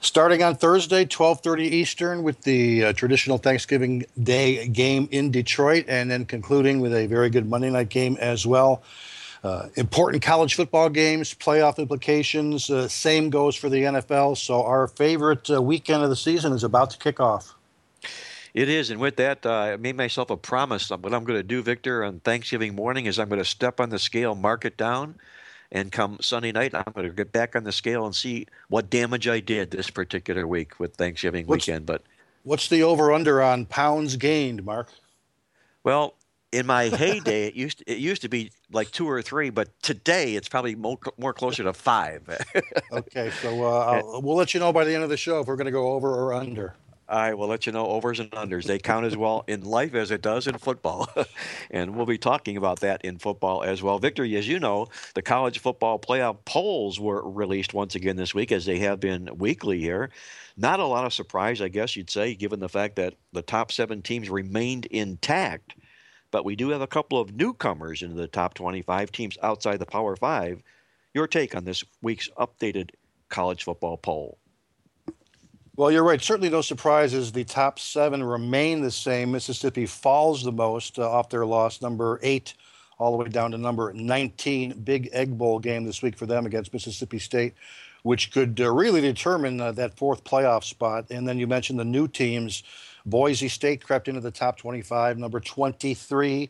Starting on Thursday, 12:30 Eastern, with the traditional Thanksgiving Day game in Detroit, and then concluding with a very good Monday night game as well. Important college football games, playoff implications. Same goes for the NFL. So our favorite weekend of the season is about to kick off. It is, and with that, I made myself a promise. What I'm going to do, Victor, on Thanksgiving morning is I'm going to step on the scale, mark it down, and come Sunday night, I'm going to get back on the scale and see what damage I did this particular week with Thanksgiving weekend. But what's the over-under on pounds gained, Mark? Well, in my heyday, it used to be like 2 or 3, but today it's probably more closer to 5. Okay, so we'll let you know by the end of the show if we're going to go over or under. I will let you know overs and unders. They count as well in life as it does in football. And we'll be talking about that in football as well. Victor, as you know, the college football playoff polls were released once again this week, as they have been weekly here. Not a lot of surprise, I guess you'd say, given the fact that the top 7 teams remained intact. But we do have a couple of newcomers into the top 25 teams outside the Power 5. Your take on this week's updated college football poll? Well, you're right. Certainly no surprises. The top 7 remain the same. Mississippi falls the most off their loss, number 8, all the way down to number 19. Big Egg Bowl game this week for them against Mississippi State, which could really determine that 4th playoff spot. And then you mentioned the new teams. Boise State crept into the top 25, number 23.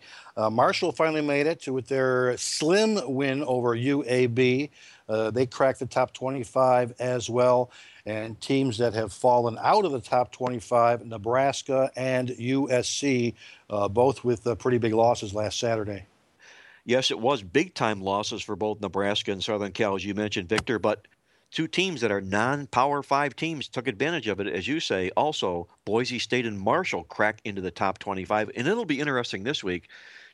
Marshall finally made it with their slim win over UAB. They cracked the top 25 as well. And teams that have fallen out of the top 25, Nebraska and USC, both with pretty big losses last Saturday. Yes, it was big-time losses for both Nebraska and Southern Cal, as you mentioned, Victor. But two teams that are non-Power 5 teams took advantage of it, as you say. Also, Boise State and Marshall crack into the top 25. And it'll be interesting this week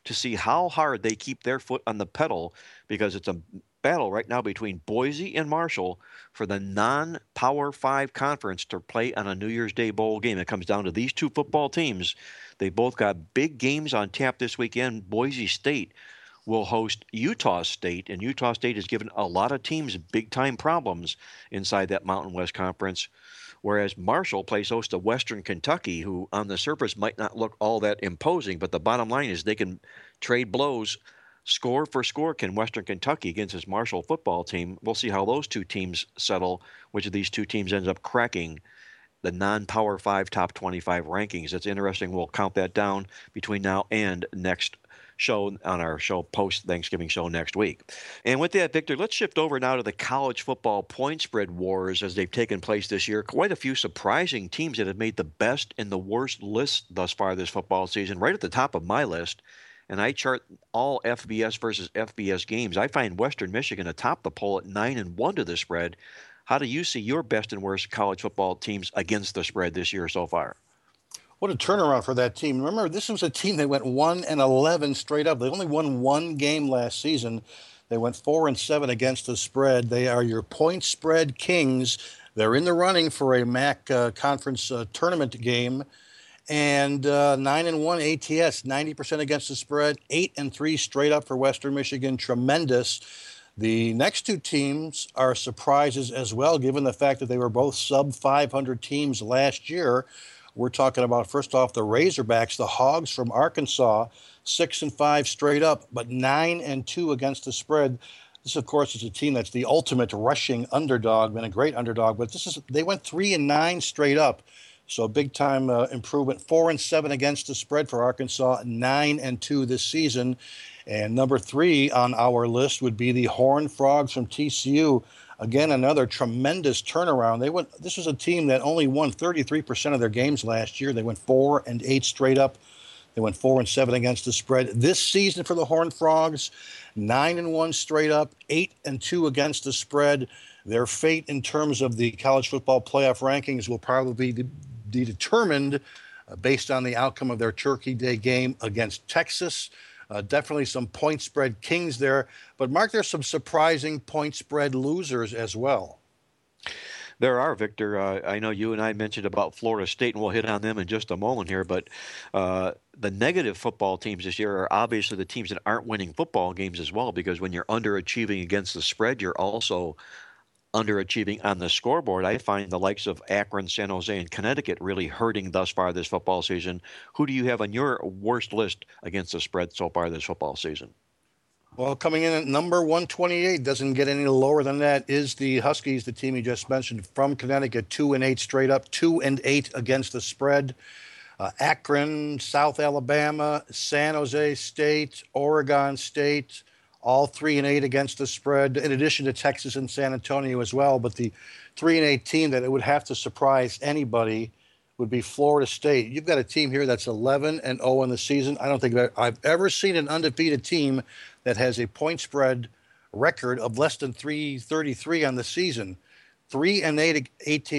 to see how hard they keep their foot on the pedal, because it's a battle right now between Boise and Marshall for the non-Power 5 conference to play on a New Year's Day bowl game. It comes down to these two football teams. They both got big games on tap this weekend. Boise State will host Utah State, and Utah State has given a lot of teams big-time problems inside that Mountain West Conference, whereas Marshall plays host to Western Kentucky, who on the surface might not look all that imposing, but the bottom line is they can trade blows. Score for score can Western Kentucky against his Marshall football team. We'll see how those two teams settle, which of these two teams ends up cracking the non-Power 5 top 25 rankings. That's interesting. We'll count that down between now and next show on our show, post-Thanksgiving show next week. And with that, Victor, let's shift over now to the college football point spread wars as they've taken place this year. Quite a few surprising teams that have made the best and the worst list thus far this football season. Right at the top of my list, and I chart all FBS versus FBS games, I find Western Michigan atop the poll at 9-1 to the spread. How do you see your best and worst college football teams against the spread this year so far? What a turnaround for that team. Remember, this was a team that went 1-11 straight up. They only won one game last season. They went 4-7 against the spread. They are your point spread kings. They're in the running for a MAC conference tournament game. And 9-1 ATS, 90% against the spread, 8-3 straight up for Western Michigan. Tremendous. The next two teams are surprises as well, given the fact that they were both sub-500 teams last year. We're talking about, first off, the Razorbacks, the Hogs from Arkansas, 6-5 straight up, but 9-2 against the spread. This, of course, is a team that's the ultimate rushing underdog, been a great underdog, but this is, they went 3-9 straight up. So big-time improvement, 4-7 against the spread for Arkansas, 9-2 this season. And number three on our list would be the Horned Frogs from TCU. Again, another tremendous turnaround. They went. This was a team that only won 33% of their games last year. They went 4-8 straight up. They went 4-7 against the spread. This season for the Horned Frogs, 9-1 straight up, 8-2 against the spread. Their fate in terms of the college football playoff rankings will probably be determined based on the outcome of their Turkey Day game against Texas. Definitely some point spread kings there. But, Mark, there's some surprising point spread losers as well. There are, Victor. I know you and I mentioned about Florida State, and we'll hit on them in just a moment here. But the negative football teams this year are obviously the teams that aren't winning football games as well, because when you're underachieving against the spread, you're also underachieving on the scoreboard. I find the likes of Akron, San Jose, and Connecticut really hurting thus far this football season. Who do you have on your worst list against the spread so far this football season? Well, coming in at number 128, doesn't get any lower than that, is the Huskies, the team you just mentioned, from Connecticut, 2-8 straight up, 2-8 against the spread. Akron, South Alabama, San Jose State, Oregon State, all 3-8 against the spread, in addition to Texas and San Antonio as well. But the 3-8 team that it would have to surprise anybody would be Florida State. You've got a team here that's 11-0 in the season. I don't think that I've ever seen an undefeated team that has a point spread record of less than 333 on the season. 3-8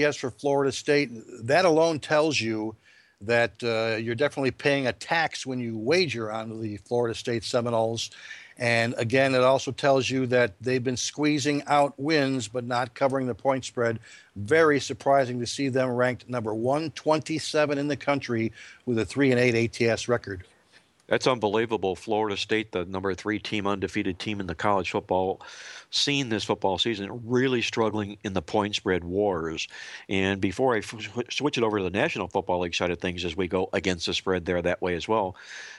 ATS for Florida State. That alone tells you that you're definitely paying a tax when you wager on the Florida State Seminoles. And again, it also tells you that they've been squeezing out wins but not covering the point spread. Very surprising to see them ranked number 127 in the country with a 3-8 ATS record. That's unbelievable. Florida State, the number 3 team, undefeated team in the college football scene this football season, really struggling in the point spread wars. And before I switch it over to the National Football League side of things as we go against the spread there that way as well,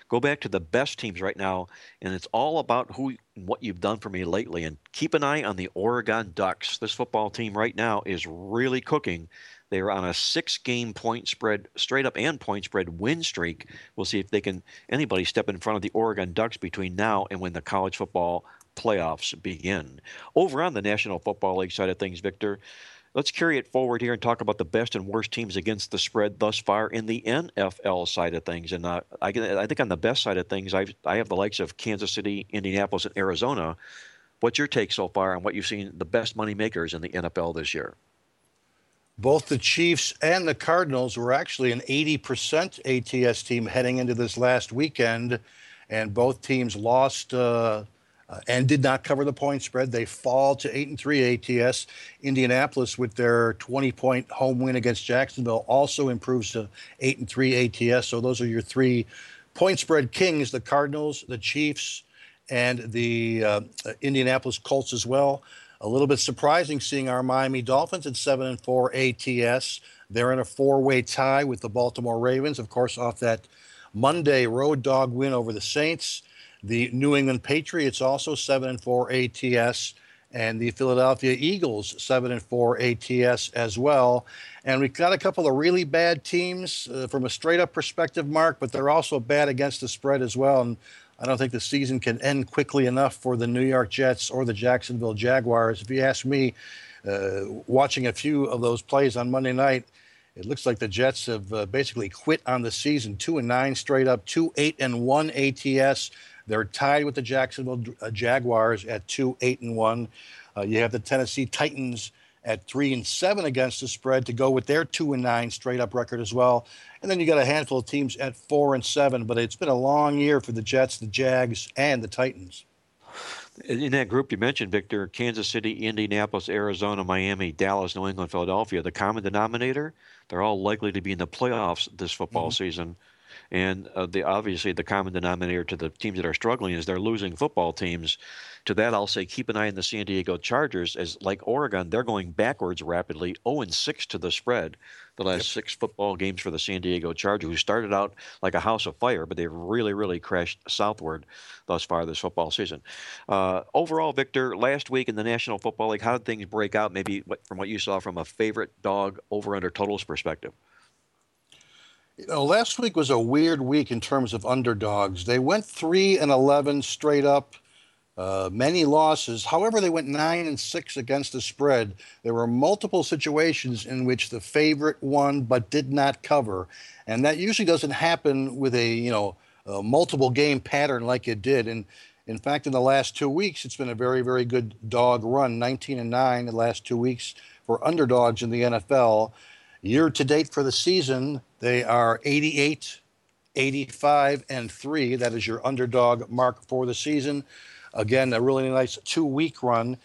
go back to the best teams right now, and it's all about who and what you've done for me lately. And keep an eye on the Oregon Ducks. This football team right now is really cooking. They are on a 6-game point spread, straight up and point spread win streak. We'll see if they can anybody step in front of the Oregon Ducks between now and when the college football playoffs begin. Over on the National Football League side of things, Victor, let's carry it forward here and talk about the best and worst teams against the spread thus far in the NFL side of things. And I think on the best side of things, I have the likes of Kansas City, Indianapolis, and Arizona. What's your take so far on what you've seen the best money makers in the NFL this year? Both the Chiefs and the Cardinals were actually an 80% ATS team heading into this last weekend, and both teams lost and did not cover the point spread. They fall to 8-3 ATS. Indianapolis, with their 20-point home win against Jacksonville, also improves to 8-3 ATS. So those are your 3 point spread kings, the Cardinals, the Chiefs, and the Indianapolis Colts as well. A little bit surprising seeing our Miami Dolphins at 7-4 ATS. They're in a 4-way tie with the Baltimore Ravens, of course, off that Monday road dog win over the Saints. The New England Patriots also 7-4 ATS, and the Philadelphia Eagles 7-4 ATS as well. And we've got a couple of really bad teams from a straight-up perspective, Mark, but they're also bad against the spread as well. And I don't think the season can end quickly enough for the New York Jets or the Jacksonville Jaguars. If you ask me, watching a few of those plays on Monday night, it looks like the Jets have basically quit on the season. 2-9 straight up, 2-8-1 ATS. They're tied with the Jacksonville Jaguars at 2-8-1. You have the Tennessee Titans at 3-7 against the spread to go with their 2-9 straight-up record as well. And then you got a handful of teams at 4-7, but it's been a long year for the Jets, the Jags, and the Titans. In that group you mentioned, Victor, Kansas City, Indianapolis, Arizona, Miami, Dallas, New England, Philadelphia, the common denominator, they're all likely to be in the playoffs this football season. And obviously the common denominator to the teams that are struggling is they're losing football teams. To that, I'll say keep an eye on the San Diego Chargers. As like Oregon, they're going backwards rapidly, 0-6 to the spread the last six football games for the San Diego Chargers, who started out like a house of fire, but they've really, really crashed southward thus far this football season. Overall, Victor, last week in the National Football League, how did things break out, maybe from what you saw from a favorite dog over-under totals perspective? You know, last week was a weird week in terms of underdogs. They went 3-11 straight up, many losses. However, they went 9-6 against the spread. There were multiple situations in which the favorite won but did not cover. And that usually doesn't happen with a, you know, a multiple game pattern like it did. And in fact, in the last 2 weeks, it's been a very, very good dog run, 19-9 the last 2 weeks for underdogs in the NFL. Year to date for the season, they are 88, 85, and 3. That is your underdog mark for the season. Again, a really nice 2 week run.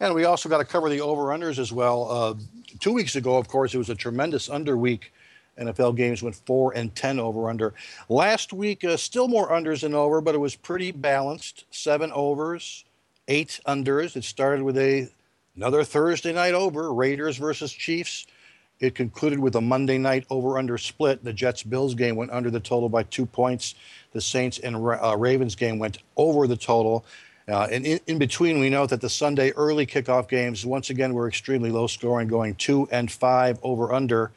And we also got to cover the over-unders as well. 2 weeks ago, of course, it was a tremendous under week. NFL games went 4-10 over-under. Last week, still more unders than over, but it was pretty balanced. 7 overs, 8 unders. It started with another Thursday night over, Raiders versus Chiefs. It concluded with a Monday night over-under split. The Jets-Bills game went under the total by 2 points. The Saints and Ravens game went over the total. And in between, we note that the Sunday early kickoff games, once again, were extremely low-scoring, going 2 and 5 over-under.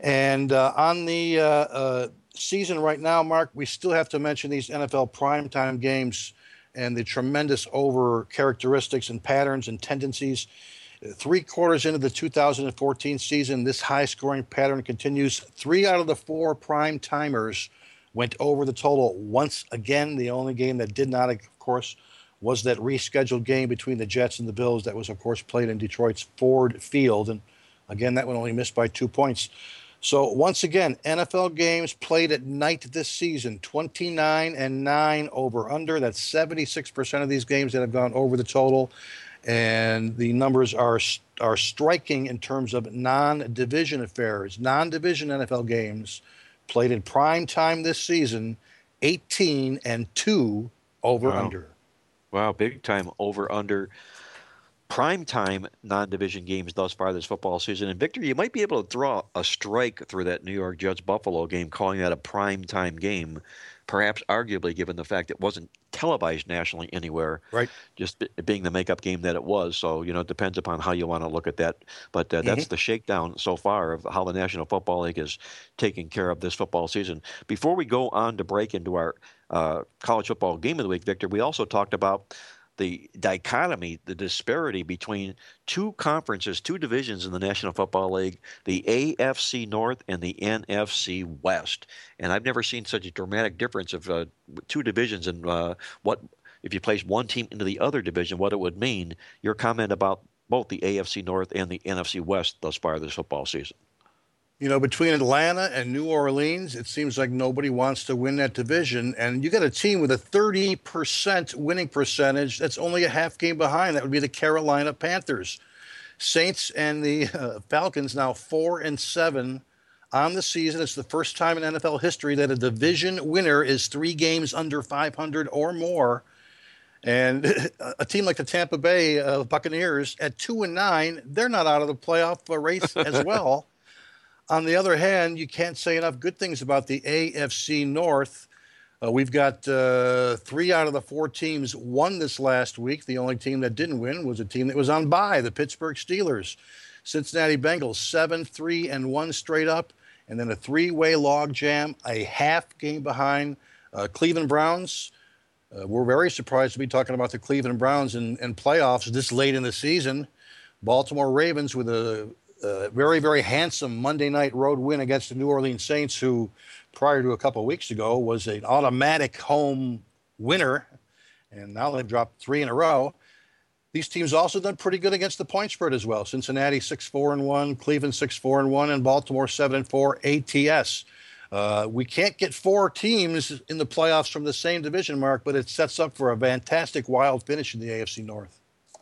And on the season right now, Mark, we still have to mention these NFL primetime games and the tremendous over characteristics and patterns and tendencies. 3 quarters into the 2014 season, this high-scoring pattern continues. 3 out of the 4 prime-timers went over the total once again. The only game that did not, of course, was that rescheduled game between the Jets and the Bills that was, of course, played in Detroit's Ford Field. And, again, that one only missed by 2 points. So, once again, NFL games played at night this season, 29-9 over-under. That's 76% of these games that have gone over the total. And the numbers are striking in terms of non-division affairs. Non-division NFL games played in prime time this season, 18-2 over-under. Wow, big time over-under. Prime time non-division games thus far this football season. And, Victor, you might be able to throw a strike through that New York Jets-Buffalo game, calling that a prime time game. Perhaps arguably given the fact it wasn't televised nationally anywhere, right? Just being the makeup game that it was. So, you know, it depends upon how you want to look at that. But that's the shakedown so far of how the National Football League is taking care of this football season. Before we go on to break into our college football game of the week, Victor, we also talked about the dichotomy, the disparity between two conferences, two divisions in the National Football League, the AFC North and the NFC West. And I've never seen such a dramatic difference of two divisions and what, if you place one team into the other division, what it would mean. Your comment about both the AFC North and the NFC West thus far this football season. You know, between Atlanta and New Orleans, it seems like nobody wants to win that division. And you got a team with a 30% winning percentage that's only a half game behind. That would be the Carolina Panthers. Saints and the Falcons now 4-7 on the season. It's the first time in NFL history that a division winner is 3 games under 500 or more. And a team like the Tampa Bay Buccaneers at 2-9, they're not out of the playoff race as well. On the other hand, you can't say enough good things about the AFC North. We've got 3 out of the 4 teams won this last week. The only team that didn't win was a team that was on bye, the Pittsburgh Steelers. Cincinnati Bengals, 7-3-1 straight up, and then a 3-way logjam, a half game behind. Cleveland Browns, we're very surprised to be talking about the Cleveland Browns in playoffs this late in the season. Baltimore Ravens with a very, very handsome Monday night road win against the New Orleans Saints, who prior to a couple of weeks ago was an automatic home winner, and now they've dropped 3 in a row. These teams also done pretty good against the point spread as well. Cincinnati 6-4-1, Cleveland 6-4-1, and Baltimore 7-4 ATS. We can't get 4 teams in the playoffs from the same division, Mark, but it sets up for a fantastic wild finish in the AFC North.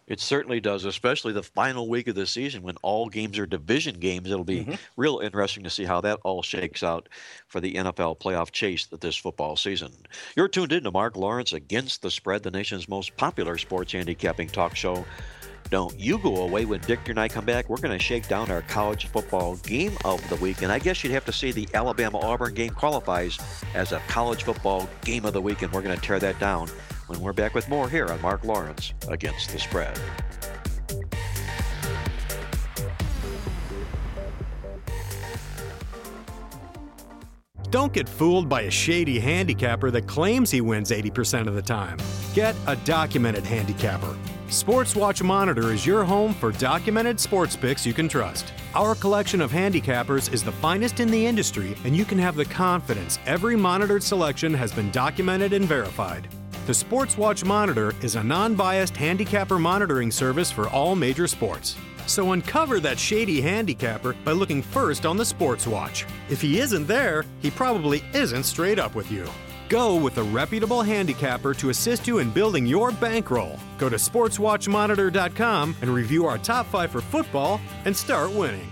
It certainly does, especially the final week of the season when all games are division games. It'll be real interesting to see how that all shakes out for the NFL playoff chase this football season. You're tuned in to Mark Lawrence Against the Spread, the nation's most popular sports handicapping talk show. Don't you go away. When Victor and I come back, we're going to shake down our college football game of the week. And I guess you'd have to say the Alabama-Auburn game qualifies as a college football game of the week, and we're going to tear that down when we're back with more here on Mark Lawrence Against the Spread. Don't get fooled by a shady handicapper that claims he wins 80% of the time. Get a documented handicapper. Sports Watch Monitor is your home for documented sports picks you can trust. Our collection of handicappers is the finest in the industry, and you can have the confidence every monitored selection has been documented and verified. The Sports Watch Monitor is a non-biased handicapper monitoring service for all major sports. So uncover that shady handicapper by looking first on the Sports Watch. If he isn't there, he probably isn't straight up with you. Go with a reputable handicapper to assist you in building your bankroll. Go to sportswatchmonitor.com and review our top 5 for football and start winning.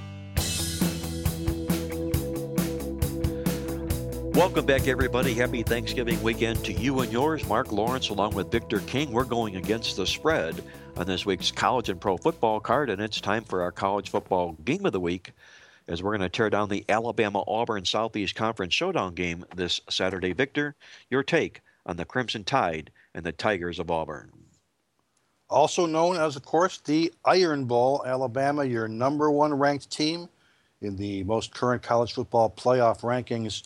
Welcome back, everybody. Happy Thanksgiving weekend to you and yours. Mark Lawrence along with Victor King. We're going against the spread on this week's college and pro football card, and it's time for our college football game of the week, as we're going to tear down the Alabama-Auburn Southeast Conference Showdown game this Saturday. Victor, your take on the Crimson Tide and the Tigers of Auburn. Also known as, of course, the Iron Bowl. Alabama, your number one ranked team in the most current college football playoff rankings.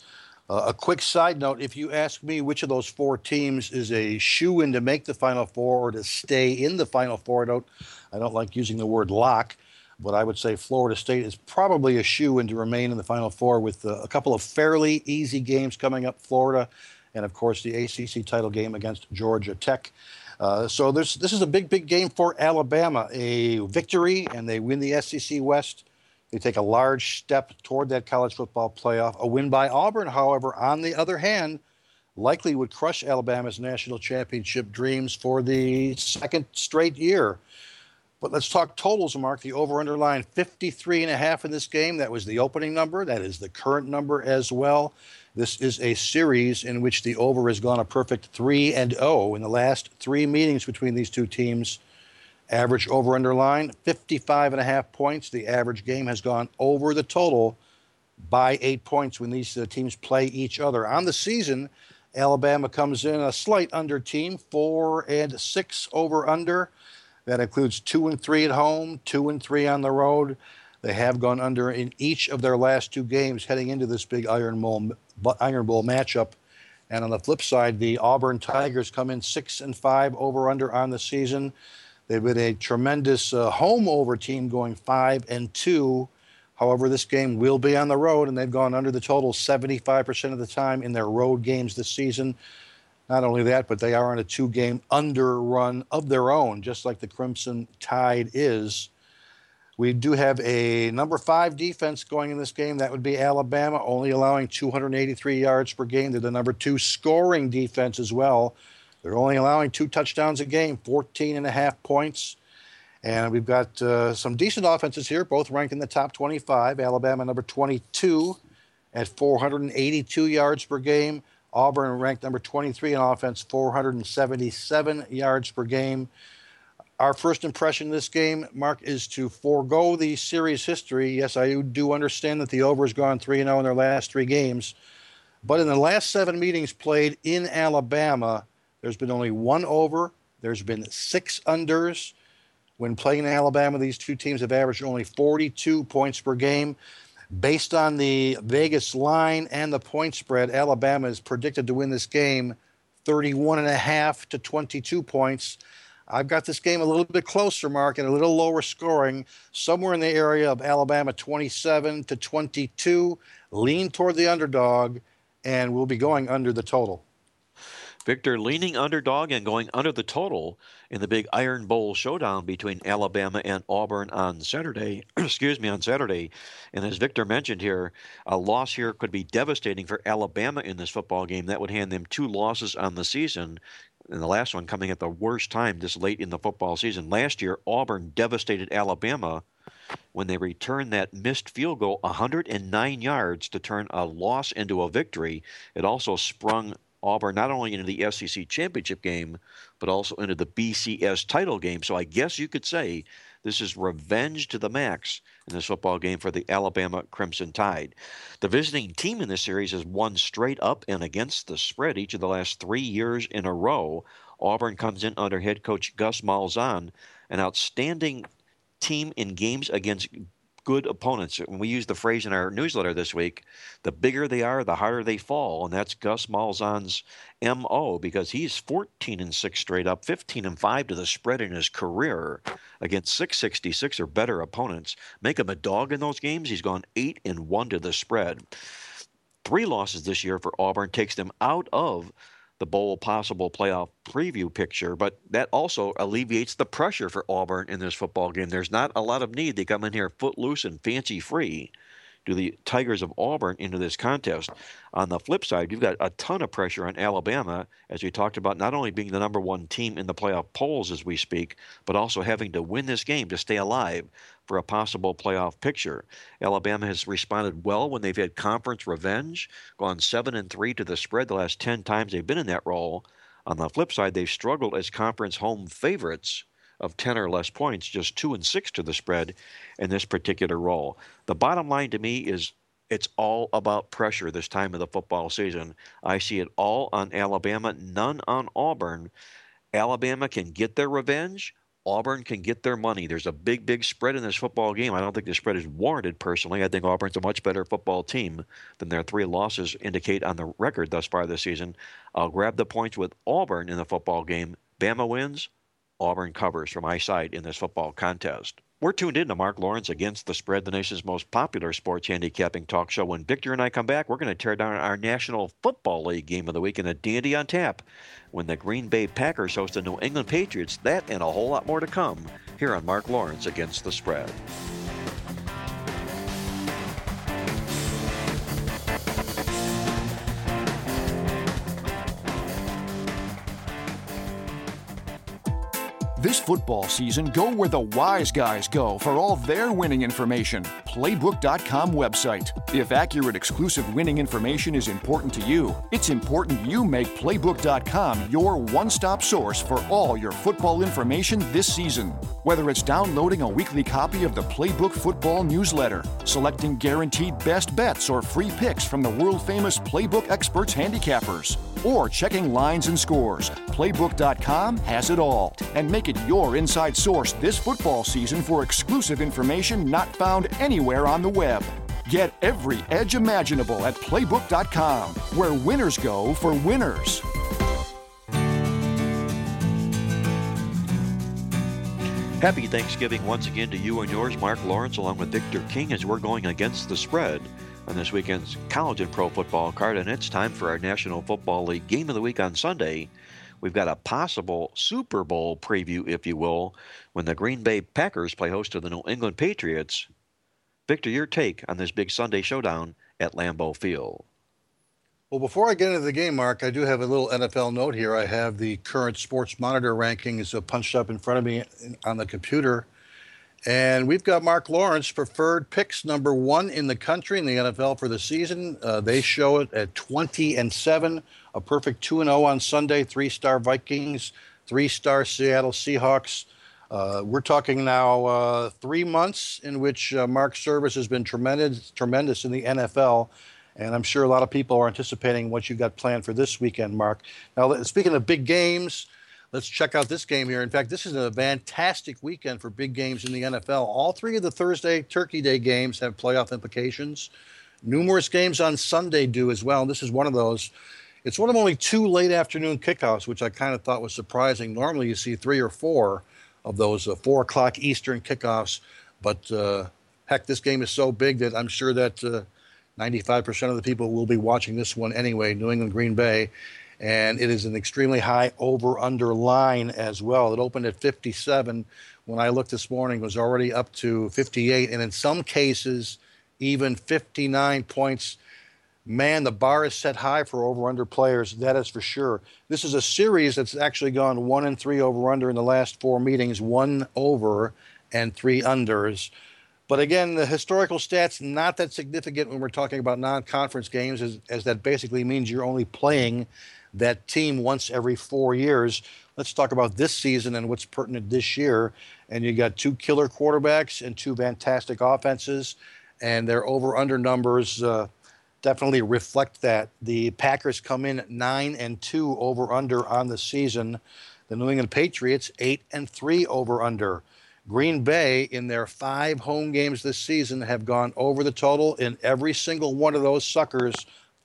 A quick side note, if you ask me which of those four teams is a shoo-in to make the Final Four or to stay in the Final Four, I don't like using the word lock, but I would say Florida State is probably a shoo-in to remain in the Final Four with a couple of fairly easy games coming up, Florida, and, of course, the ACC title game against Georgia Tech. So this is a big, big game for Alabama. A victory, and they win the SEC West. They take a large step toward that college football playoff. A win by Auburn, however, on the other hand, likely would crush Alabama's national championship dreams for the second straight year. But let's talk totals, Mark. The over-under line, 53.5 in this game. That was the opening number. That is the current number as well. This is a series in which the over has gone a perfect 3-0 in the last three meetings between these two teams. Average over-under line, 55.5 points. The average game has gone over the total by 8 points when these teams play each other. On the season, Alabama comes in a slight under team, 4-6 over-under. That includes 2-3 at home, 2-3 on the road. They have gone under in each of their last two games heading into this big Iron Bowl matchup. And on the flip side, the Auburn Tigers come in 6-5 over-under on the season. They've been a tremendous home over team, going 5-2. However, this game will be on the road, and they've gone under the total 75% of the time in their road games this season. Not only that, but they are on a two-game under run of their own, just like the Crimson Tide is. We do have a number 5 defense going in this game. That would be Alabama, only allowing 283 yards per game. They're the number 2 scoring defense as well. They're only allowing 2 touchdowns a game, 14.5 points. And we've got some decent offenses here, both ranked in the top 25. Alabama, number 22 at 482 yards per game. Auburn ranked number 23 in offense, 477 yards per game. Our first impression of this game, Mark, is to forego the series history. Yes, I do understand that the over has gone 3-0 in their last 3 games. But in the last 7 meetings played in Alabama, there's been only 1 over. There's been 6 unders. When playing in Alabama, these two teams have averaged only 42 points per game. Based on the Vegas line and the point spread, Alabama is predicted to win this game 31.5 to 22 points. I've got this game a little bit closer, Mark, and a little lower scoring, somewhere in the area of Alabama 27 to 22. Lean toward the underdog, and we'll be going under the total. Victor, leaning underdog and going under the total in the big Iron Bowl showdown between Alabama and Auburn on Saturday. And as Victor mentioned here, a loss here could be devastating for Alabama in this football game. That would hand them 2 losses on the season. and the last one coming at the worst time this late in the football season. Last year, Auburn devastated Alabama when they returned that missed field goal 109 yards to turn a loss into a victory. It also sprung Auburn not only into the SEC championship game, but also into the BCS title game. So I guess you could say this is revenge to the max in this football game for the Alabama Crimson Tide. The visiting team in this series has won straight up and against the spread each of the last 3 years in a row. Auburn comes in under head coach Gus Malzahn, an outstanding team in games against good opponents. And we use the phrase in our newsletter this week, the bigger they are, the harder they fall. And that's Gus Malzahn's M.O. because he's 14-6 straight up, 15-5 to the spread in his career against 666 or better opponents. Make him a dog in those games. He's gone 8-1 to the spread. 3 losses this year for Auburn takes them out of the bowl possible playoff preview picture, but that also alleviates the pressure for Auburn in this football game. There's not a lot of need. They come in here footloose and fancy-free to the Tigers of Auburn into this contest. On the flip side, you've got a ton of pressure on Alabama, as we talked about, not only being the number one team in the playoff polls as we speak, but also having to win this game to stay alive for a possible playoff picture. Alabama has responded well when they've had conference revenge, gone 7-3 to the spread the last 10 times they've been in that role. On the flip side, they've struggled as conference home favorites of 10 or less points, just 2-6 to the spread in this particular role. The bottom line to me is it's all about pressure this time of the football season. I see it all on Alabama, none on Auburn. Alabama can get their revenge. Auburn can get their money. There's a big, big spread in this football game. I don't think the spread is warranted personally. I think Auburn's a much better football team than their 3 losses indicate on the record thus far this season. I'll grab the points with Auburn in the football game. Bama wins. Auburn covers from my side in this football contest. We're tuned in to Mark Lawrence Against the Spread, the nation's most popular sports handicapping talk show. When Victor and I come back, we're going to tear down our National Football League game of the week in a dandy on tap when the Green Bay Packers host the New England Patriots. That and a whole lot more to come here on Mark Lawrence Against the Spread. This football season, go where the wise guys go for all their winning information. Playbook.com website. If accurate, exclusive winning information is important to you, it's important you make Playbook.com your one-stop source for all your football information this season. Whether it's downloading a weekly copy of the Playbook Football Newsletter, selecting guaranteed best bets or free picks from the world-famous Playbook experts handicappers, or checking lines and scores, Playbook.com has it all. And make it your inside source this football season for exclusive information not found anywhere on the web. Get every edge imaginable at Playbook.com, where winners go for winners. Happy Thanksgiving once again to you and yours, Mark Lawrence, along with Victor King, as we're going against the spread on this weekend's college and pro football card. And it's time for our National Football League game of the week on Sunday. We've got a possible Super Bowl preview, if you will, when the Green Bay Packers play host to the New England Patriots. Victor, your take on this big Sunday showdown at Lambeau Field. Well, before I get into the game, Mark, I do have a little NFL note here. I have the current Sports Monitor rankings punched up in front of me on the computer. And we've got Mark Lawrence, preferred picks, number 1 in the country in the NFL for the season. They show it at 20-7, a perfect 2-0 on Sunday, 3-star Vikings, 3-star Seattle Seahawks. We're talking now 3 months in which Mark's service has been tremendous in the NFL. And I'm sure a lot of people are anticipating what you've got planned for this weekend, Mark. Now, speaking of big games, let's check out this game here. In fact, this is a fantastic weekend for big games in the NFL. All 3 of the Thursday Turkey Day games have playoff implications. Numerous games on Sunday do as well, and this is one of those. It's one of only 2 late afternoon kickoffs, which I kind of thought was surprising. Normally you see 3 or 4 of those 4 o'clock Eastern kickoffs, but heck, this game is so big that I'm sure that 95% of the people will be watching this one anyway, New England Green Bay. And it is an extremely high over-under line as well. It opened at 57. When I looked this morning, it was already up to 58, and in some cases, even 59 points. Man, the bar is set high for over-under players. That is for sure. This is a series that's actually gone 1-3 over-under in the last four meetings, 1 over and 3 unders. But again, the historical stats, not that significant when we're talking about non-conference games, as that basically means you're only playing that team once every 4 years. Let's talk about this season and what's pertinent this year. And you got two killer quarterbacks and two fantastic offenses, and their over-under numbers definitely reflect that. The Packers come in 9-2 over-under on the season. The New England Patriots 8-3 over-under. Green Bay, in their 5 home games this season, have gone over the total in every single one of those suckers,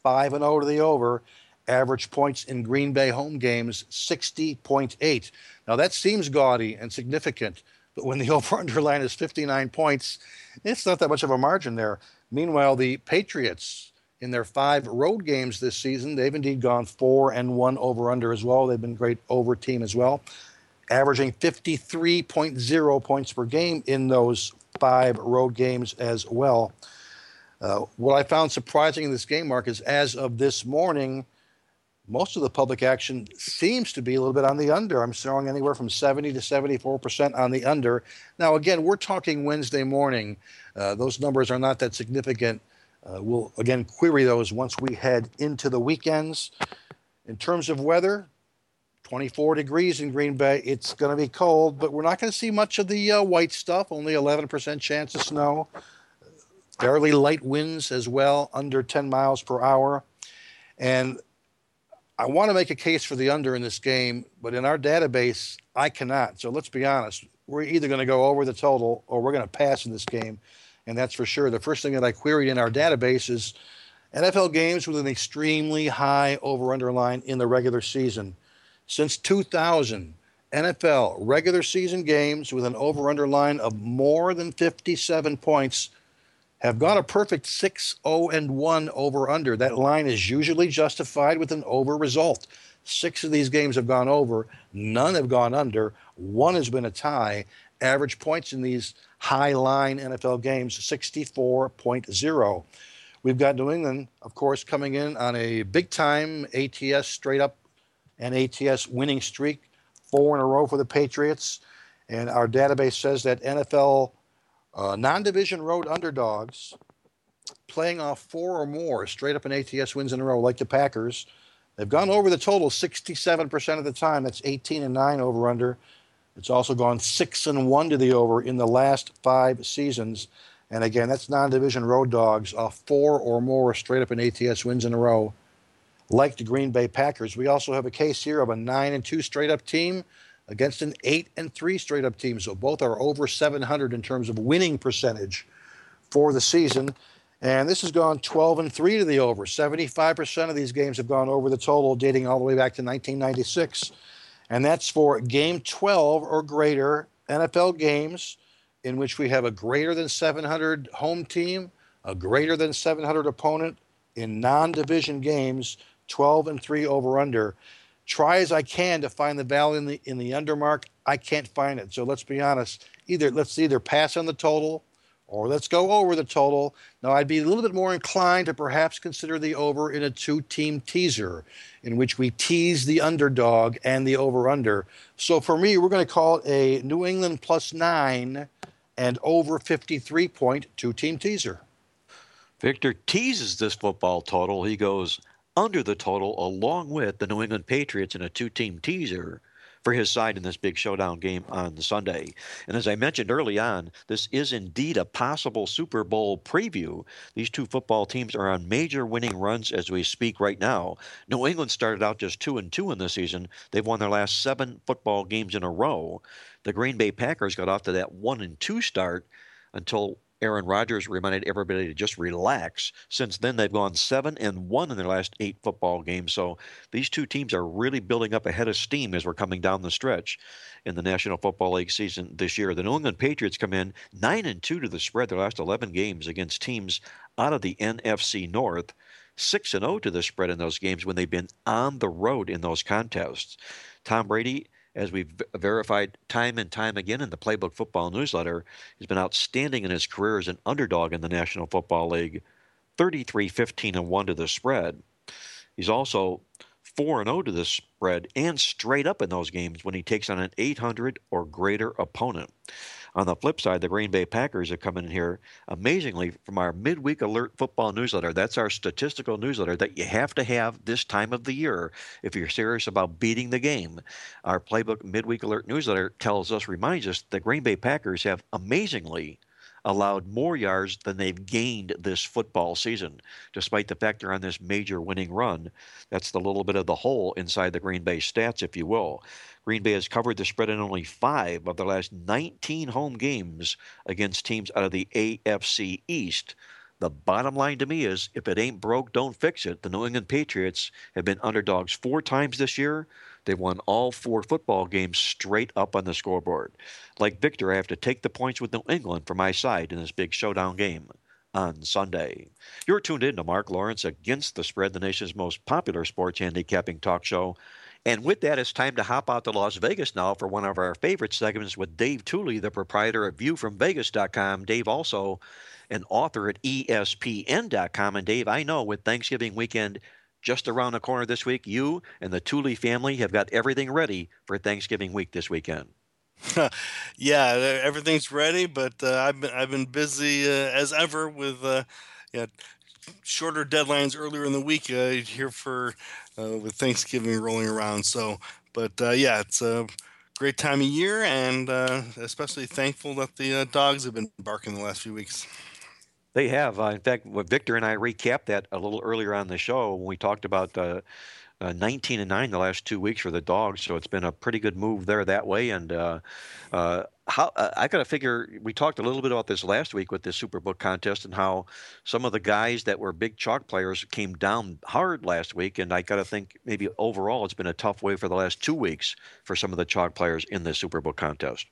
5-0 to the over. Average points in Green Bay home games, 60.8. Now, that seems gaudy and significant, but when the over-under line is 59 points, it's not that much of a margin there. Meanwhile, the Patriots, in their 5 road games this season, they've indeed gone 4-1 over-under as well. They've been a great over team as well, averaging 53.0 points per game in those 5 road games as well. What I found surprising in this game, Mark, is as of this morning, most of the public action seems to be a little bit on the under. I'm throwing anywhere from 70 to 74% on the under. Now, again, we're talking Wednesday morning. Those numbers are not that significant. We'll, again, query those once we head into the weekends. In terms of weather, 24 degrees in Green Bay. It's going to be cold, but we're not going to see much of the white stuff, only 11% chance of snow. Fairly light winds as well, under 10 miles per hour. And I want to make a case for the under in this game, but in our database, I cannot. So let's be honest. We're either going to go over the total or we're going to pass in this game, and that's for sure. The first thing that I queried in our database is NFL games with an extremely high over-under line in the regular season. Since 2000, NFL regular season games with an over-under line of more than 57 points have gone a perfect 6-0-1 over-under. That line is usually justified with an over result. 6 of these games have gone over. None have gone under. 1 has been a tie. Average points in these high-line NFL games, 64.0. We've got New England, of course, coming in on a big-time ATS straight-up and ATS winning streak, 4 in a row for the Patriots. And our database says that NFL non-division road underdogs playing off 4 or more straight-up and ATS wins in a row, like the Packers, they've gone over the total 67% of the time. That's 18-9 over-under. It's also gone 6-1 to the over in the last 5 seasons. And again, that's non-division road dogs off 4 or more straight-up and ATS wins in a row, like the Green Bay Packers. We also have a case here of a 9-2 straight-up team against an 8-3 straight-up team. So both are over 700 in terms of winning percentage for the season. And this has gone 12-3 to the over. 75% of these games have gone over the total, dating all the way back to 1996. And that's for Game 12 or greater NFL games in which we have a greater than 700 home team, a greater than 700 opponent in non-division games, 12-3 over-under. Try as I can to find the value in the under mark. I can't find it. So let's be honest. Let's either pass on the total or let's go over the total. Now, I'd be a little bit more inclined to perhaps consider the over in a 2-team teaser in which we tease the underdog and the over-under. So for me, we're going to call it a New England +9 and over 53-point 2-team teaser. Victor teases this football total. He goes under the total along with the New England Patriots in a 2-team teaser for his side in this big showdown game on the Sunday. And as I mentioned early on, this is indeed a possible Super Bowl preview. These two football teams are on major winning runs as we speak right now. New England started out just 2-2 in the season. They've won their last 7 football games in a row. The Green Bay Packers got off to that 1-2 start until Aaron Rodgers reminded everybody to just relax. Since then, they've gone 7-1 in their last 8 football games. So these two teams are really building up a head of steam as we're coming down the stretch in the National Football League season this year. The New England Patriots come in 9-2 to the spread their last 11 games against teams out of the NFC North, 6-0 to the spread in those games when they've been on the road in those contests. Tom Brady, as we've verified time and time again in the Playbook Football newsletter, he's been outstanding in his career as an underdog in the National Football League. 33-15-1 to the spread. He's also 4-0 to the spread and straight up in those games when he takes on an 800 or greater opponent. On the flip side, the Green Bay Packers have come in here amazingly from our midweek alert football newsletter. That's our statistical newsletter that you have to have this time of the year if you're serious about beating the game. Our playbook midweek alert newsletter tells us, reminds us, the Green Bay Packers have amazingly allowed more yards than they've gained this football season, despite the fact they're on this major winning run. That's the little bit of the hole inside the Green Bay stats, if you will. Green Bay has covered the spread in only 5 of their last 19 home games against teams out of the AFC East. The bottom line to me is, if it ain't broke, don't fix it. The New England Patriots have been underdogs 4 times this year. They won all 4 football games straight up on the scoreboard. Like Victor, I have to take the points with New England for my side in this big showdown game on Sunday. You're tuned in to Mark Lawrence Against the Spread, the nation's most popular sports handicapping talk show. And with that, it's time to hop out to Las Vegas now for one of our favorite segments with Dave Tooley, the proprietor of viewfromvegas.com. Dave also an author at ESPN.com. And Dave, I know with Thanksgiving weekend just around the corner this week, you and the Tooley family have got everything ready for Thanksgiving week this weekend. Yeah, everything's ready, but I've been busy as ever with shorter deadlines earlier in the week here for with Thanksgiving rolling around. So, but yeah, it's a great time of year, and especially thankful that the dogs have been barking the last few weeks. They have. In fact, Victor and I recapped that a little earlier on the show when we talked about 19-9 the last 2 weeks for the dogs. So it's been a pretty good move there that way. And I got to figure, we talked a little bit about this last week with the Superbook contest and how some of the guys that were big chalk players came down hard last week. And I got to think maybe overall it's been a tough way for the last 2 weeks for some of the chalk players in the Superbook contest.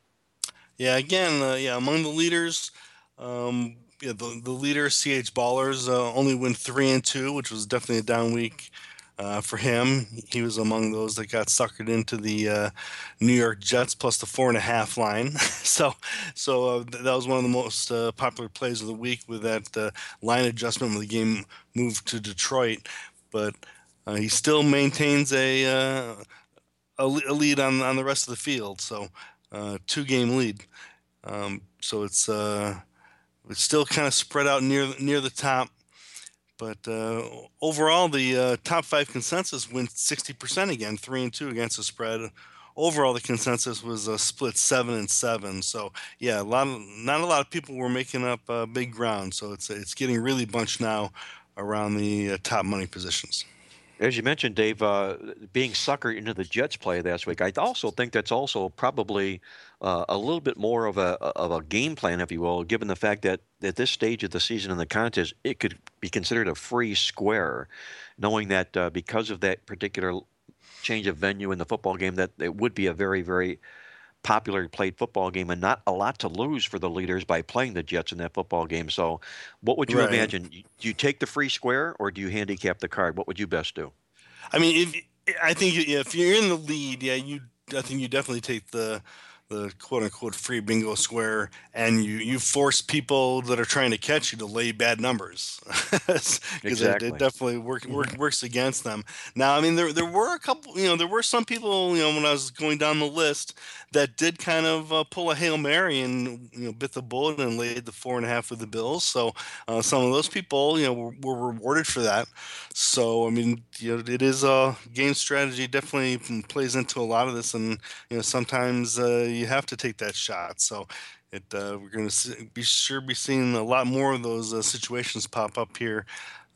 Yeah, again, among the leaders, yeah, the leader, CH Ballers, only win 3-2, which was definitely a down week for him. He was among those that got suckered into the New York Jets plus the 4.5 line. So that was one of the most popular plays of the week, with that line adjustment when the game moved to Detroit. But he still maintains a lead on the rest of the field, so 2-game lead. So it's... It's still kind of spread out near the top, but overall the top 5 consensus went 60% again, 3-2 against the spread. Overall, the consensus was a split 7-7. So yeah, not a lot of people were making up big ground. So it's getting really bunched now around the top money positions. As you mentioned, Dave, being suckered into the Jets play last week, I also think that's also probably a little bit more of a game plan, if you will, given the fact that at this stage of the season in the contest, it could be considered a free square, knowing that because of that particular change of venue in the football game, that it would be a very, very popularly played football game and not a lot to lose for the leaders by playing the Jets in that football game. So what would you imagine? Do you take the free square or do you handicap the card? What would you best do? I mean, I think if you're in the lead, I think you definitely take the quote-unquote free bingo square, and you force people that are trying to catch you to lay bad numbers. Because exactly. It definitely works against them. Now, I mean, there were a couple, there were some people, when I was going down the list that did kind of pull a Hail Mary and, bit the bullet and laid the 4.5 with the Bills. So some of those people, were rewarded for that. So, I mean, it is a game strategy, definitely plays into a lot of this. And, sometimes you have to take that shot. So we're going to be seeing a lot more of those situations pop up here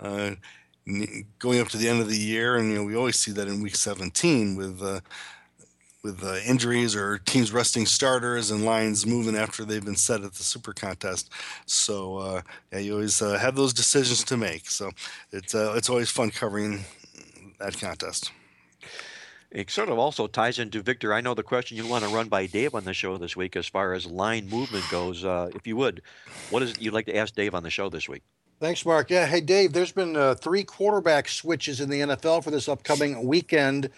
going up to the end of the year. And, we always see that in week 17 with injuries or teams resting starters and lines moving after they've been set at the Super Contest. So you always have those decisions to make. So it's always fun covering that contest. It sort of also ties into, Victor, I know the question you want to run by Dave on the show this week as far as line movement goes. If you would, what is it you'd like to ask Dave on the show this week? Thanks, Mark. Yeah, hey, Dave, there's been 3 quarterback switches in the NFL for this upcoming weekend.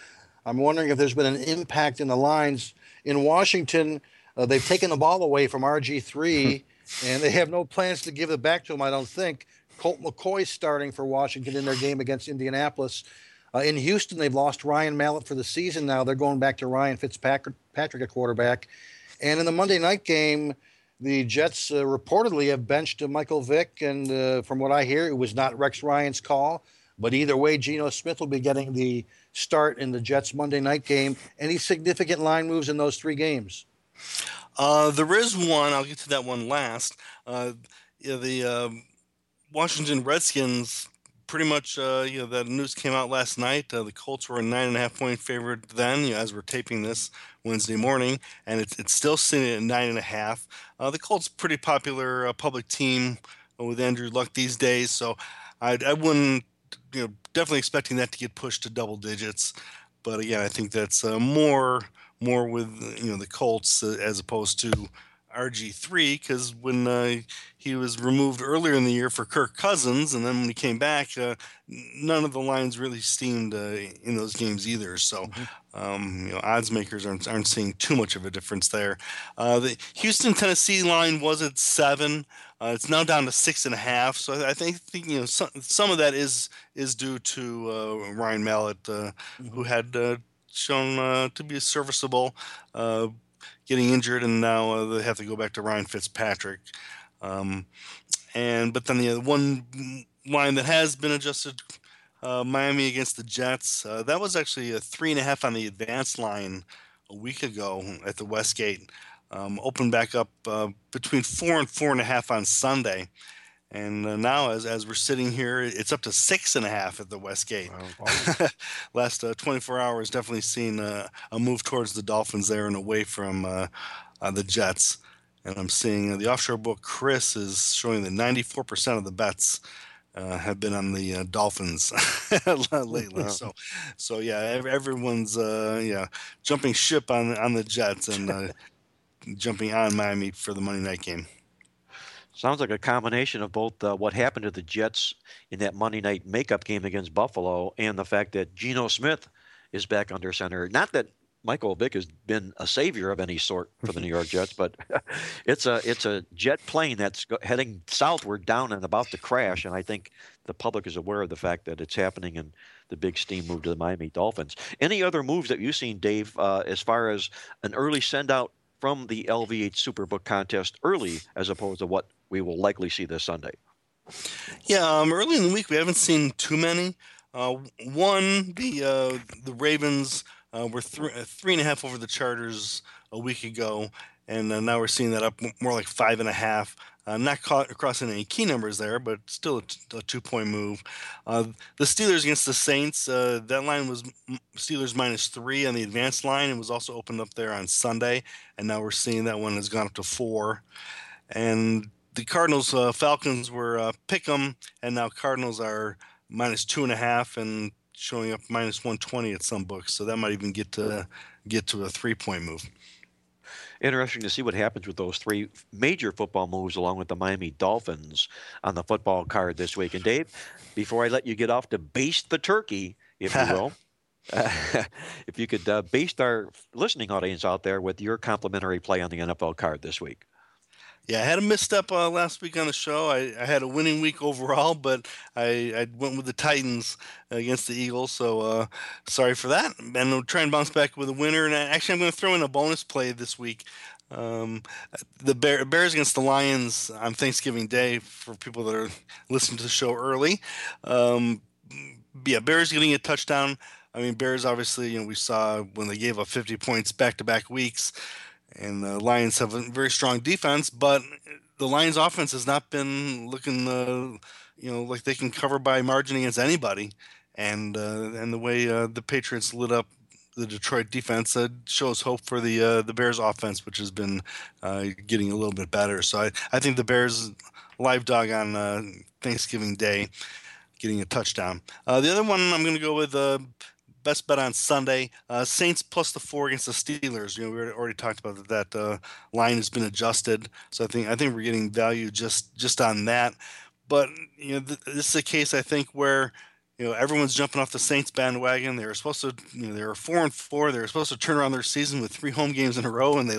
I'm wondering if there's been an impact in the lines. In Washington, they've taken the ball away from RG3, and they have no plans to give it back to him, I don't think. Colt McCoy starting for Washington in their game against Indianapolis. In Houston, they've lost Ryan Mallett for the season now. They're going back to Ryan Fitzpatrick at quarterback. And in the Monday night game, the Jets reportedly have benched Michael Vick, and from what I hear, it was not Rex Ryan's call. But either way, Geno Smith will be getting the start in the Jets' Monday night game. Any significant line moves in those three games? There is one. I'll get to that one last. The Washington Redskins, pretty much that news came out last night. The Colts were a 9.5-point favorite then, as we're taping this Wednesday morning, and it's still sitting at 9.5. The Colts, pretty popular public team with Andrew Luck these days, so I wouldn't, definitely expecting that to get pushed to double digits. But again, I think that's more with the Colts as opposed to RG3, because when he was removed earlier in the year for Kirk Cousins, and then when he came back, none of the lines really steamed in those games either. So, odds makers aren't seeing too much of a difference there. The Houston, Tennessee line was at 7. It's now down to 6.5. So I think some of that is due to Ryan Mallett, who had shown to be serviceable. Getting injured, and now they have to go back to Ryan Fitzpatrick. But then the one line that has been adjusted, Miami against the Jets, that was actually a 3.5 on the advanced line a week ago at the Westgate. Opened back up between 4 and 4.5 on Sunday. And now, as we're sitting here, it's up to 6.5 at the Westgate. Wow. Last 24 hours, definitely seen a move towards the Dolphins there and away from the Jets. And I'm seeing the offshore book, Chris, is showing that 94% of the bets have been on the Dolphins lately. Wow. So yeah, everyone's jumping ship on the Jets and jumping on Miami for the Monday night game. Sounds like a combination of both what happened to the Jets in that Monday night makeup game against Buffalo and the fact that Geno Smith is back under center. Not that Michael Vick has been a savior of any sort for the New York Jets, but it's a jet plane that's heading southward down and about to crash, and I think the public is aware of the fact that it's happening and the big steam move to the Miami Dolphins. Any other moves that you've seen, Dave, as far as an early send-out from the LVH Superbook contest early as opposed to what we will likely see this Sunday? Yeah, early in the week we haven't seen too many. One, the Ravens were 3.5 over the Chargers a week ago, and now we're seeing that up more like 5.5. Not crossing any key numbers there, but still a 2-point move. The Steelers against the Saints, that line was Steelers -3 on the advanced line. It was also opened up there on Sunday, and now we're seeing that one has gone up to 4. And the Cardinals, Falcons were pick 'em, and now Cardinals are -2.5 and showing up -120 at some books. So that might even get to a 3-point move. Interesting to see what happens with those three major football moves along with the Miami Dolphins on the football card this week. And Dave, before I let you get off to baste the turkey, if you will, if you could baste our listening audience out there with your complimentary play on the NFL card this week. Yeah, I had a misstep last week on the show. I had a winning week overall, but I went with the Titans against the Eagles, so sorry for that. And I'll try and bounce back with a winner. And I'm going to throw in a bonus play this week. The Bears against the Lions on Thanksgiving Day for people that are listening to the show early. Bears getting a touchdown. I mean, Bears obviously, we saw when they gave up 50 points back-to-back weeks. And the Lions have a very strong defense, but the Lions' offense has not been looking, like they can cover by margin against anybody. And the way the Patriots lit up the Detroit defense shows hope for the Bears' offense, which has been getting a little bit better. So I think the Bears live dog on Thanksgiving Day getting a touchdown. The other one I'm going to go with. Best bet on Sunday, Saints +4 against the Steelers. We already talked about that line has been adjusted, so I think we're getting value just on that. But this is a case I think where You know, everyone's jumping off the Saints bandwagon. They were supposed to, you know, they were 4-4. They were supposed to turn around their season with three home games in a row, and they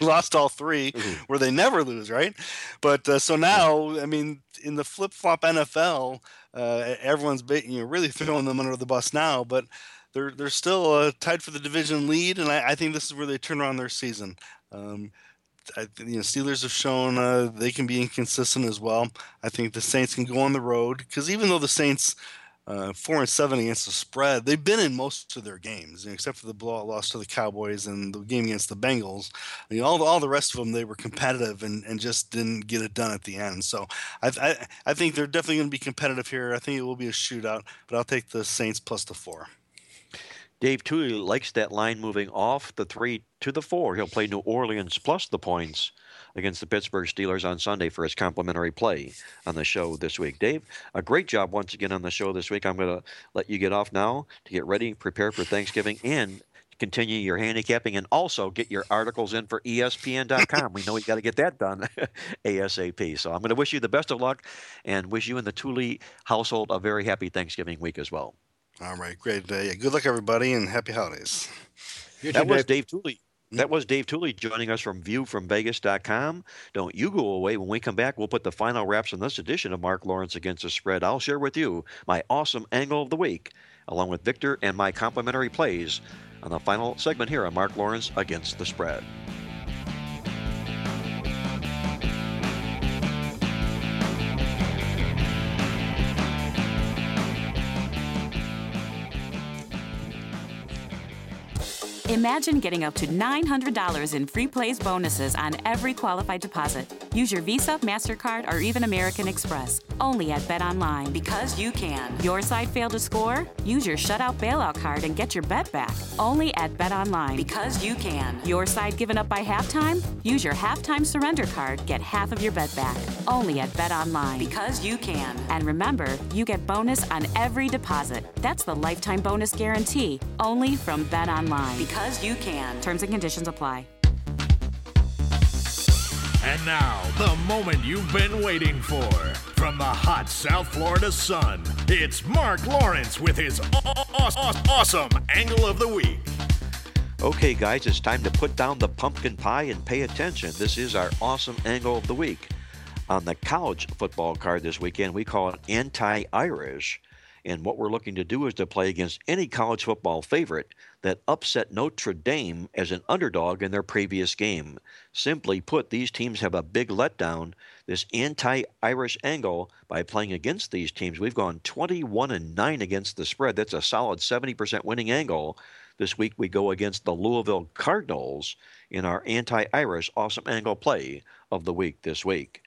lost all three, mm-hmm. where they never lose, right? But so now, I mean, in the flip-flop NFL, everyone's really throwing them under the bus now, but they're still tied for the division lead, and I think this is where they turn around their season. Steelers have shown they can be inconsistent as well. I think the Saints can go on the road because even though the Saints 4-7 against the spread, they've been in most of their games, except for the blowout loss to the Cowboys and the game against the Bengals. I mean, all the rest of them, they were competitive and just didn't get it done at the end. So I think they're definitely going to be competitive here. I think it will be a shootout, but I'll take the Saints plus the 4. Dave Tooley likes that line moving off the 3 to the 4. He'll play New Orleans plus the points against the Pittsburgh Steelers on Sunday for his complimentary play on the show this week. Dave, a great job once again on the show this week. I'm going to let you get off now to get ready, prepare for Thanksgiving, and continue your handicapping, and also get your articles in for ESPN.com. We know you got to get that done ASAP. So I'm going to wish you the best of luck and wish you and the Tooley household a very happy Thanksgiving week as well. All right, great day. Good luck, everybody, and happy holidays. That was Dave Tooley. That was Dave Tooley joining us from viewfromvegas.com. Don't you go away. When we come back, we'll put the final wraps on this edition of Mark Lawrence Against the Spread. I'll share with you my awesome angle of the week, along with Victor and my complimentary plays on the final segment here on Mark Lawrence Against the Spread. Imagine getting up to $900 in free plays bonuses on every qualified deposit. Use your Visa, MasterCard, or even American Express. Only at BetOnline. Because you can. Your side failed to score? Use your shutout bailout card and get your bet back. Only at BetOnline. Because you can. Your side given up by halftime? Use your halftime surrender card. Get half of your bet back. Only at BetOnline. Because you can. And remember, you get bonus on every deposit. That's the lifetime bonus guarantee. Only from BetOnline. Because you can. Terms and conditions apply. And now, the moment you've been waiting for. From the hot South Florida sun, it's Mark Lawrence with his awesome angle of the week. Okay, guys, it's time to put down the pumpkin pie and pay attention. This is our awesome angle of the week. On the college football card this weekend, we call it anti-Irish. And what we're looking to do is to play against any college football favorite that upset Notre Dame as an underdog in their previous game. Simply put, these teams have a big letdown. This anti-Irish angle, by playing against these teams, we've gone 21-9 against the spread. That's a solid 70% winning angle. This week we go against the Louisville Cardinals in our anti-Irish awesome angle play of the week this week.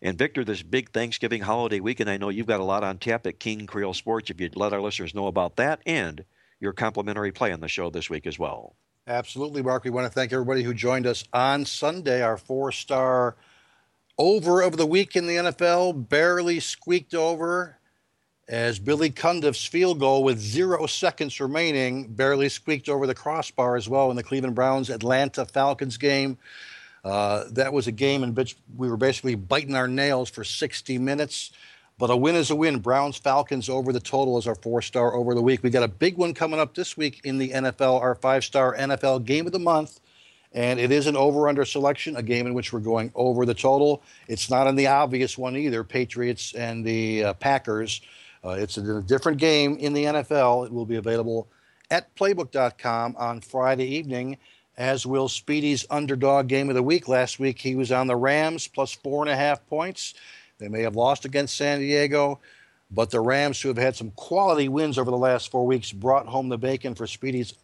And, Victor, this big Thanksgiving holiday weekend, I know you've got a lot on tap at King Creole Sports, if you'd let our listeners know about that and your complimentary play on the show this week as well. Absolutely, Mark. We want to thank everybody who joined us on Sunday. Our 4-star over of the week in the NFL barely squeaked over as Billy Cundiff's field goal with 0 seconds remaining barely squeaked over the crossbar as well in the Cleveland Browns-Atlanta Falcons game. That was a game in which we were basically biting our nails for 60 minutes. But a win is a win. Browns, Falcons over the total is our 4-star over the week. We got a big one coming up this week in the NFL, our 5-star NFL game of the month. And it is an over-under selection, a game in which we're going over the total. It's not in the obvious one either, Patriots and the Packers. It's a different game in the NFL. It will be available at playbook.com on Friday evening. As will Speedy's underdog game of the week. Last week he was on the Rams, plus 4.5 points. They may have lost against San Diego, but the Rams, who have had some quality wins over the last 4 weeks, brought home the bacon for Speedy's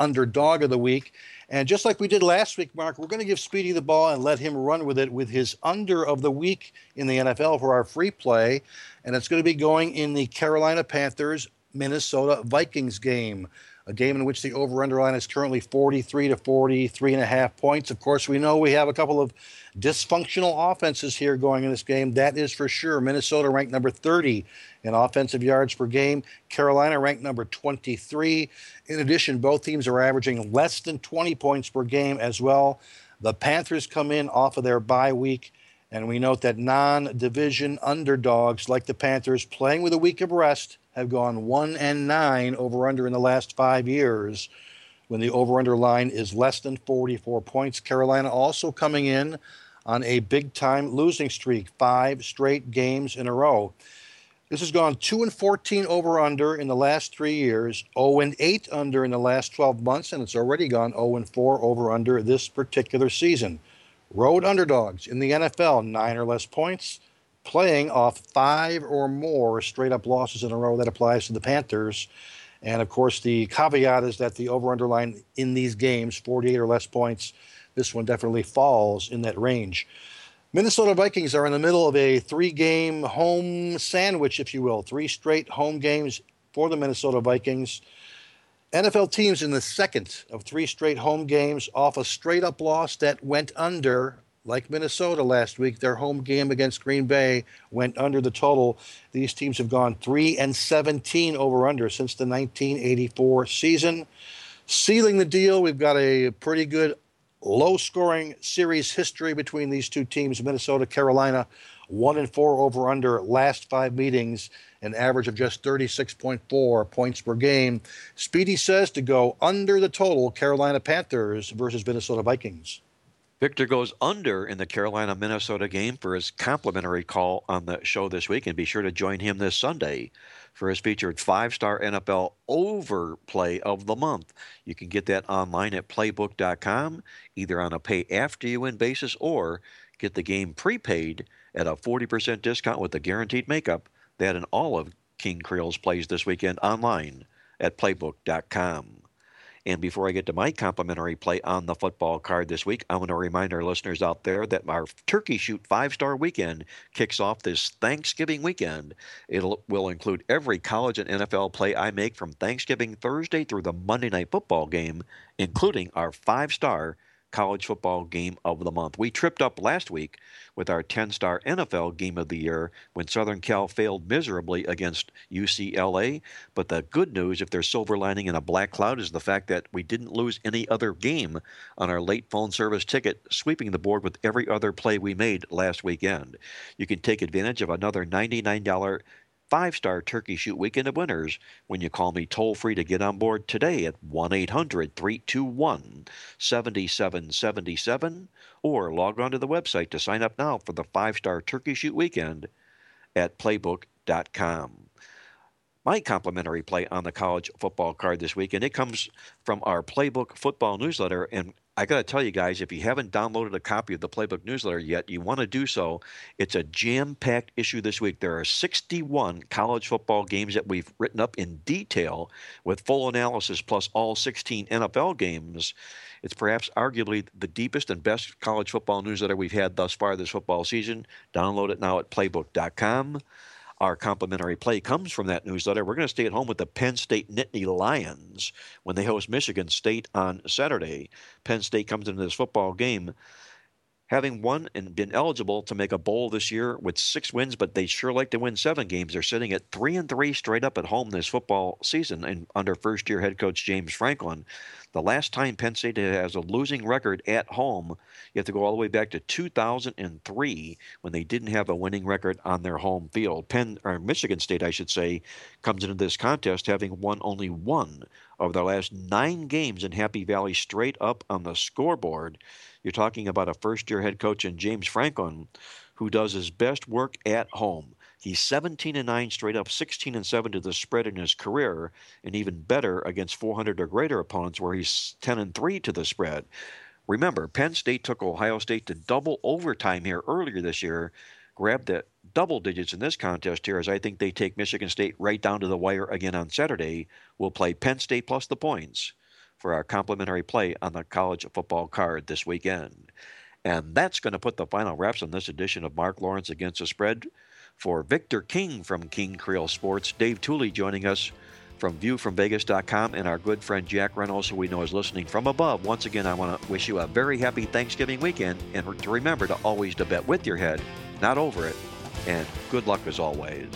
underdog of the week. And just like we did last week, Mark, we're going to give Speedy the ball and let him run with it with his under of the week in the NFL for our free play. And it's going to be going in the Carolina Panthers-Minnesota Vikings game. A game in which the over-under line is currently 43 to 43.5 points. Of course, we know we have a couple of dysfunctional offenses here going in this game. That is for sure. Minnesota ranked number 30 in offensive yards per game. Carolina ranked number 23. In addition, both teams are averaging less than 20 points per game as well. The Panthers come in off of their bye week, and we note that non-division underdogs like the Panthers, playing with a week of rest, have gone 1-9 over-under in the last 5 years when the over-under line is less than 44 points. Carolina also coming in on a big-time losing streak, 5 straight games in a row. This has gone 2-14 over-under in the last 3 years, 0-8 under in the last 12 months, and it's already gone 0-4 over-under this particular season. Road underdogs in the NFL, 9 or less points, playing off 5 or more straight-up losses in a row. That applies to the Panthers. And, of course, the caveat is that the over-under line in these games, 48 or less points, this one definitely falls in that range. Minnesota Vikings are in the middle of a 3-game home sandwich, if you will. 3 straight home games for the Minnesota Vikings. NFL teams in the second of 3 straight home games off a straight-up loss that went under, like Minnesota last week. Their home game against Green Bay went under the total. These teams have gone 3-17 over-under since the 1984 season. Sealing the deal, we've got a pretty good low-scoring series history between these two teams, Minnesota, Carolina, 1-4 over-under last 5 meetings, an average of just 36.4 points per game. Speedy says to go under the total, Carolina Panthers versus Minnesota Vikings. Victor goes under in the Carolina-Minnesota game for his complimentary call on the show this week, and be sure to join him this Sunday for his featured 5-star NFL overplay of the month. You can get that online at playbook.com, either on a pay-after-you-win basis or get the game prepaid at a 40% discount with the guaranteed makeup. That and all of King Creel's plays this weekend online at playbook.com. And before I get to my complimentary play on the football card this week, I want to remind our listeners out there that our Turkey Shoot 5-Star Weekend kicks off this Thanksgiving weekend. It will include every college and NFL play I make from Thanksgiving Thursday through the Monday Night Football game, including our 5-star college football game of the month. We tripped up last week with our 10-star NFL game of the year when Southern Cal failed miserably against UCLA. But the good news, if there's silver lining in a black cloud, is the fact that we didn't lose any other game on our late phone service ticket, sweeping the board with every other play we made last weekend. You can take advantage of another $99 5-star Turkey Shoot Weekend of winners when you call me toll-free to get on board today at 1-800-321-7777 or log on to the website to sign up now for the 5-star Turkey Shoot Weekend at playbook.com. My complimentary play on the college football card this week, and it comes from our Playbook football newsletter. And I got to tell you guys, if you haven't downloaded a copy of the Playbook newsletter yet, you want to do so. It's a jam-packed issue this week. There are 61 college football games that we've written up in detail with full analysis plus all 16 NFL games. It's perhaps arguably the deepest and best college football newsletter we've had thus far this football season. Download it now at playbook.com. Our complimentary play comes from that newsletter. We're going to stay at home with the Penn State Nittany Lions when they host Michigan State on Saturday. Penn State comes into this football game having won and been eligible to make a bowl this year with 6 wins, but they sure like to win 7 games. They're sitting at 3-3 straight up at home this football season and under first-year head coach James Franklin. The last time Penn State has a losing record at home, you have to go all the way back to 2003 when they didn't have a winning record on their home field. Michigan State, I should say, comes into this contest having won only 1 of their last 9 games in Happy Valley straight up on the scoreboard. You're talking about a first-year head coach in James Franklin who does his best work at home. He's 17-9 straight up, 16-7 to the spread in his career, and even better against 400 or greater opponents where he's 10-3 to the spread. Remember, Penn State took Ohio State to double overtime here earlier this year, grabbed the double digits in this contest here, as I think they take Michigan State right down to the wire again on Saturday. We'll play Penn State plus the points for our complimentary play on the college football card this weekend. And that's going to put the final wraps on this edition of Mark Lawrence Against the Spread. For Victor King from King Creole Sports, Dave Tooley joining us from viewfromvegas.com, and our good friend Jack Reynolds, who we know is listening from above. Once again, I want to wish you a very happy Thanksgiving weekend, and to remember to always to bet with your head, not over it, and good luck as always.